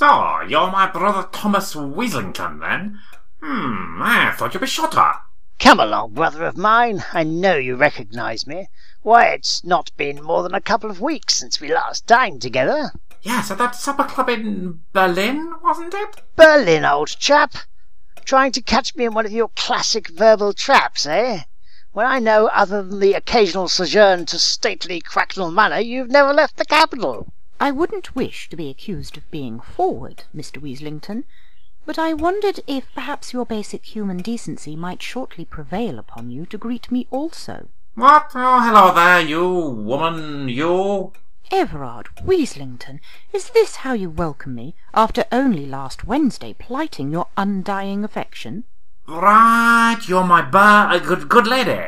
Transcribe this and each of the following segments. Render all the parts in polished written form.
So, you're my brother Thomas Weaslington, then? I thought you'd be shorter. Come along, brother of mine. I know you recognise me. Why, it's not been more than a couple of weeks since we last dined together. Yes, at that supper club in Berlin, wasn't it? Berlin, old chap. Trying to catch me in one of your classic verbal traps, eh? When I know, other than the occasional sojourn to stately Cracknell Manor, you've never left the capital. I wouldn't wish to be accused of being forward, Mr. Weaslington, but I wondered if perhaps your basic human decency might shortly prevail upon you to greet me also. What? Oh, hello there, you woman, you... Everard Weaslington, is this how you welcome me, after only last Wednesday plighting your undying affection? Right, you're my good lady.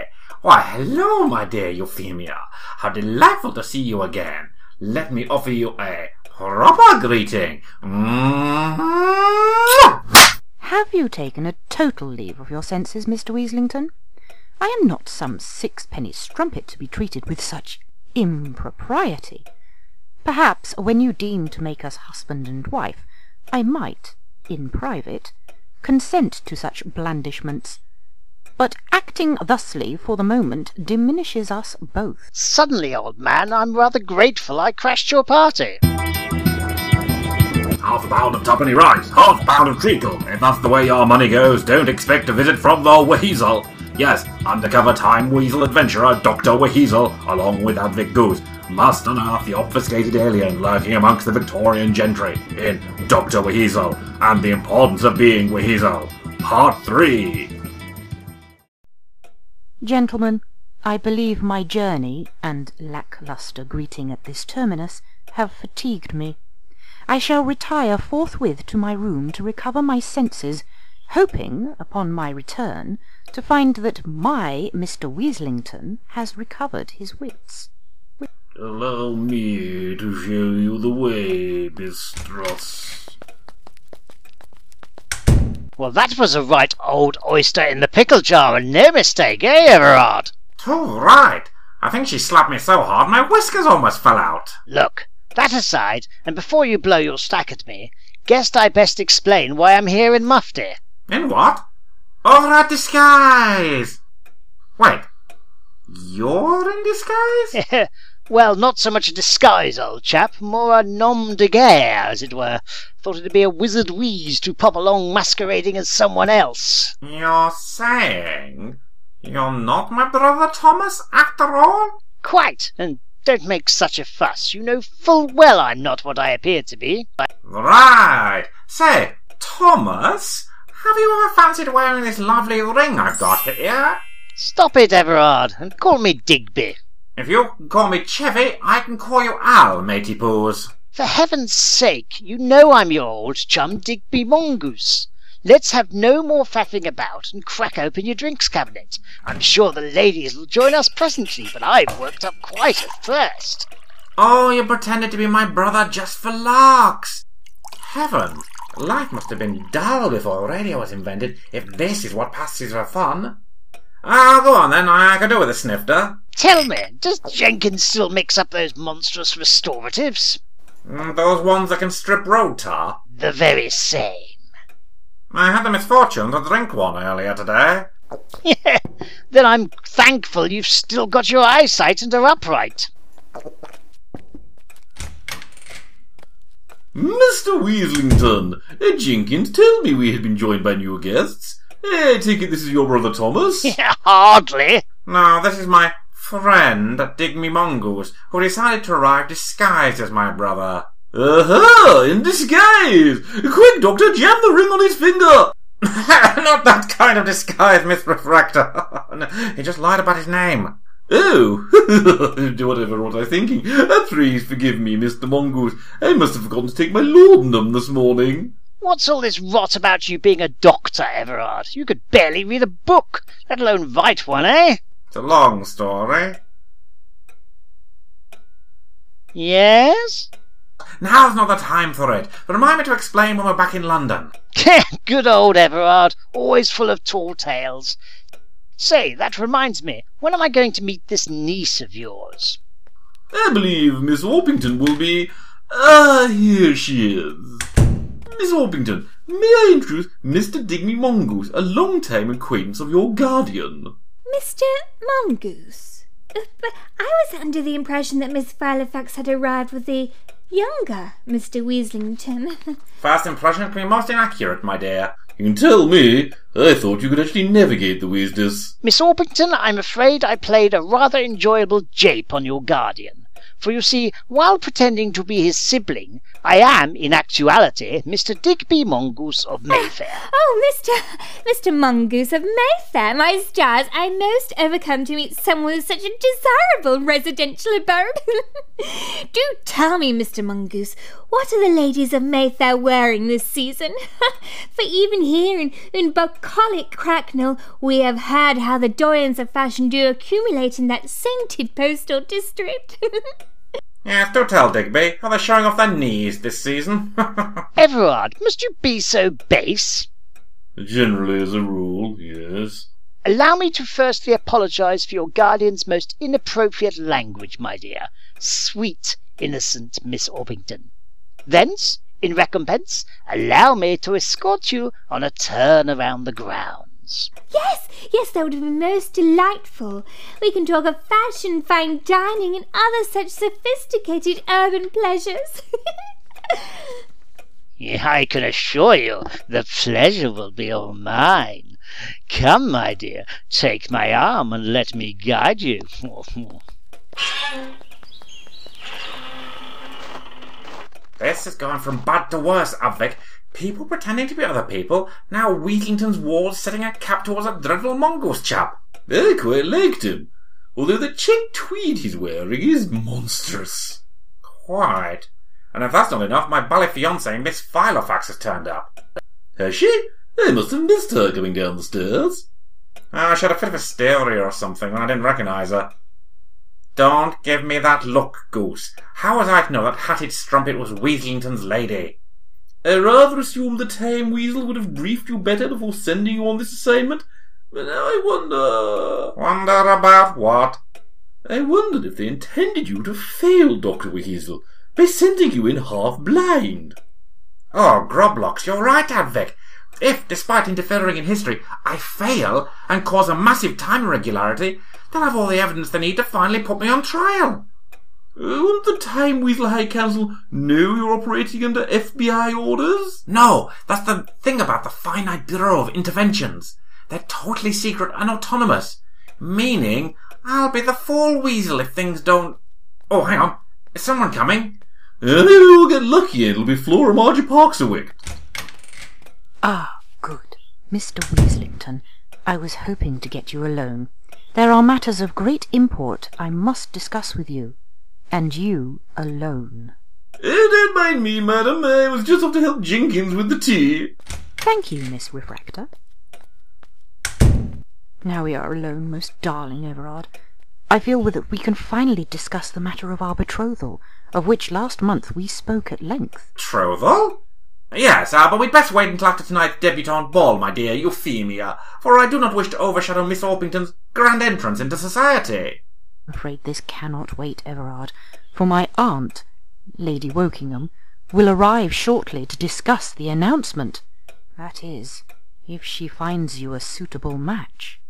Why, hello, my dear Euphemia. How delightful to see you again. Let me offer you a proper greeting. Have you taken a total leave of your senses, Mr. Weaslington? I am not some sixpenny strumpet to be treated with such impropriety. Perhaps, when you deem to make us husband and wife, I might, in private, consent to such blandishments. But acting thusly, for the moment, diminishes us both. Suddenly, old man, I'm rather grateful I crashed your party. Half a pound of tuppenny rice, half a pound of treacle. If that's the way your money goes, don't expect a visit from the Weasel. Yes, undercover Time Weasel adventurer Dr. Weasel, along with Advik Goose, must unearth the obfuscated alien lurking amongst the Victorian gentry in Dr. Weasel and the Importance of Being Weasel, Part 3. Gentlemen, I believe my journey and lacklustre greeting at this terminus have fatigued me. I shall retire forthwith to my room to recover my senses, hoping, upon my return, to find that my Mr. Weaslington has recovered his wits. Allow me to show you the way, Mistress. Well, that was a right old oyster in the pickle jar, and no mistake, eh, Everard? Too right. I think she slapped me so hard my whiskers almost fell out. Look, that aside, and before you blow your stack at me, guessed I best explain why I'm here in mufti. In what? Oh, that disguise! Wait, you're in disguise? Well, not so much a disguise, old chap, more a nom de guerre, as it were. Thought it'd be a wizard wheeze to pop along masquerading as someone else. You're saying you're not my brother Thomas, after all? Quite, and don't make such a fuss. You know full well I'm not what I appear to be. Right. Say, Thomas... have you ever fancied wearing this lovely ring I've got here? Stop it, Everard, and call me Digby. If you can call me Chevy, I can call you Al, matey poos. For heaven's sake, you know I'm your old chum, Digby Mongoose. Let's have no more faffing about and crack open your drinks cabinet. I'm sure the ladies will join us presently, but I've worked up quite a thirst. Oh, you pretended to be my brother just for larks. Heaven. Life must have been dull before radio was invented, if this is what passes for fun. Ah, go on then, I can do with a snifter. Tell me, does Jenkins still mix up those monstrous restoratives? Those ones that can strip road tar? The very same. I had the misfortune to drink one earlier today. Then I'm thankful you've still got your eyesight and are upright. Mr. Weaslington, Jenkins told me we had been joined by new guests. I take it this is your brother Thomas? Hardly. No, this is my friend, Digby Mongoose, who decided to arrive disguised as my brother. Aha! In disguise! Quick, Doctor, jam the ring on his finger! Not that kind of disguise, Miss Refractor. No, he just lied about his name. Oh, whatever was I thinking? Please forgive me, Mr. Mongoose. I must have forgotten to take my laudanum this morning. What's all this rot about you being a doctor, Everard? You could barely read a book, let alone write one, eh? It's a long story. Yes? Now's not the time for it. But remind me to explain when we're back in London. Good old Everard, always full of tall tales. Say, that reminds me, when am I going to meet this niece of yours? I believe Miss Warpington will be... ah, here she is. Miss Orpington, may I introduce Mr. Digby Mongoose, a long-time acquaintance of your guardian? Mr. Mongoose? But I was under the impression that Miss Philofax had arrived with the younger Mr. Weaslington. First impression can be most inaccurate, my dear. You can tell me. I thought you could actually navigate the Weasleys. Miss Orpington, I'm afraid I played a rather enjoyable jape on your guardian. For you see, while pretending to be his sibling, I am, in actuality, Mr. Digby Mongoose of Mayfair. Mr. Mongoose of Mayfair, my stars, I'm most overcome to meet someone with such a desirable residential abode. Do tell me, Mr. Mongoose, what are the ladies of Mayfair wearing this season? For even here in bucolic Cracknell, we have heard how the doyens of fashion do accumulate in that sainted postal district. Yes, do tell, Digby. Are they showing off their knees this season? Everard, must you be so base? Generally, as a rule, yes. Allow me to firstly apologise for your guardian's most inappropriate language, my dear. Sweet, innocent Miss Orpington. Thence, in recompense, allow me to escort you on a turn around the ground. Yes, that would have been most delightful. We can talk of fashion, fine dining, and other such sophisticated urban pleasures. Yeah, I can assure you the pleasure will be all mine. Come, my dear, take my arm and let me guide you. This has gone from bad to worse, Advik. People pretending to be other people, now Weaslington's ward's setting a cap towards a dreadful mongoose chap. I quite liked him, although the check tweed he's wearing is monstrous. Quite. And if that's not enough, my ballet fiancée, Miss Philofax, has turned up. Has she? I must have missed her coming down the stairs. She had a fit of hysteria or something when I didn't recognise her. Don't give me that look, Goose. How was I to know that hatted strumpet was Weaslington's lady? I rather assumed the Time Weasel would have briefed you better before sending you on this assignment, but now I wonder... Wonder about what? I wondered if they intended you to fail, Dr. Weasel, by sending you in half-blind. Oh, Groblocks, you're right, Advik. If, despite interfering in history, I fail and cause a massive time irregularity, they'll have all the evidence they need to finally put me on trial. Wouldn't the Time Weasel High Council know you're operating under FBI orders? No, that's the thing about the Finite Bureau of Interventions. They're totally secret and autonomous. Meaning, I'll be the fall weasel if things don't... Oh, hang on. Is someone coming? Maybe we'll get lucky and it'll be Flora Margie Parkswick. Ah, good. Mr. Weaslington, I was hoping to get you alone. There are matters of great import I must discuss with you. And you alone. Don't mind me, madam. I was just off to help Jenkins with the tea. Thank you, Miss Refractor. Now we are alone, most darling Everard. I feel that we can finally discuss the matter of our betrothal, of which last month we spoke at length. Betrothal? Yes, but we'd best wait until after tonight's debutante ball, my dear Euphemia, for I do not wish to overshadow Miss Orpington's grand entrance into society. I'm afraid this cannot wait, Everard, for my aunt, Lady Wokingham, will arrive shortly to discuss the announcement. That is, if she finds you a suitable match.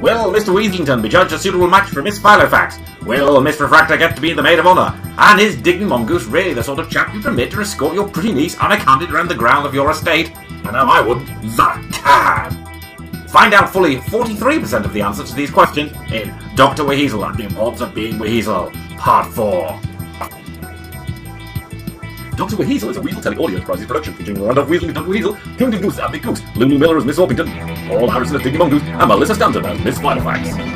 Will Mr. Weaslington be judged a suitable match for Miss Philofax? Will Miss Refractor get to be the maid of honour? And is Digby Mongoose really the sort of chap you permit to escort your pretty niece unaccounted round the ground of your estate? I know I wouldn't. That cad! Find out fully 43% of the answers to these questions in Dr. Weasel and the Importance of Being Weasel, Part 4. Dr. Weasel is a Weasel-Telly Audio Productions production featuring Randolph Weasel and Dr. Weasel, Timmy Goose, Advik Goose, Lin Miller as Miss Orpington, Paul Harrison as Digby Mongoose, and Melissa Stanton as Miss Spider-Facts.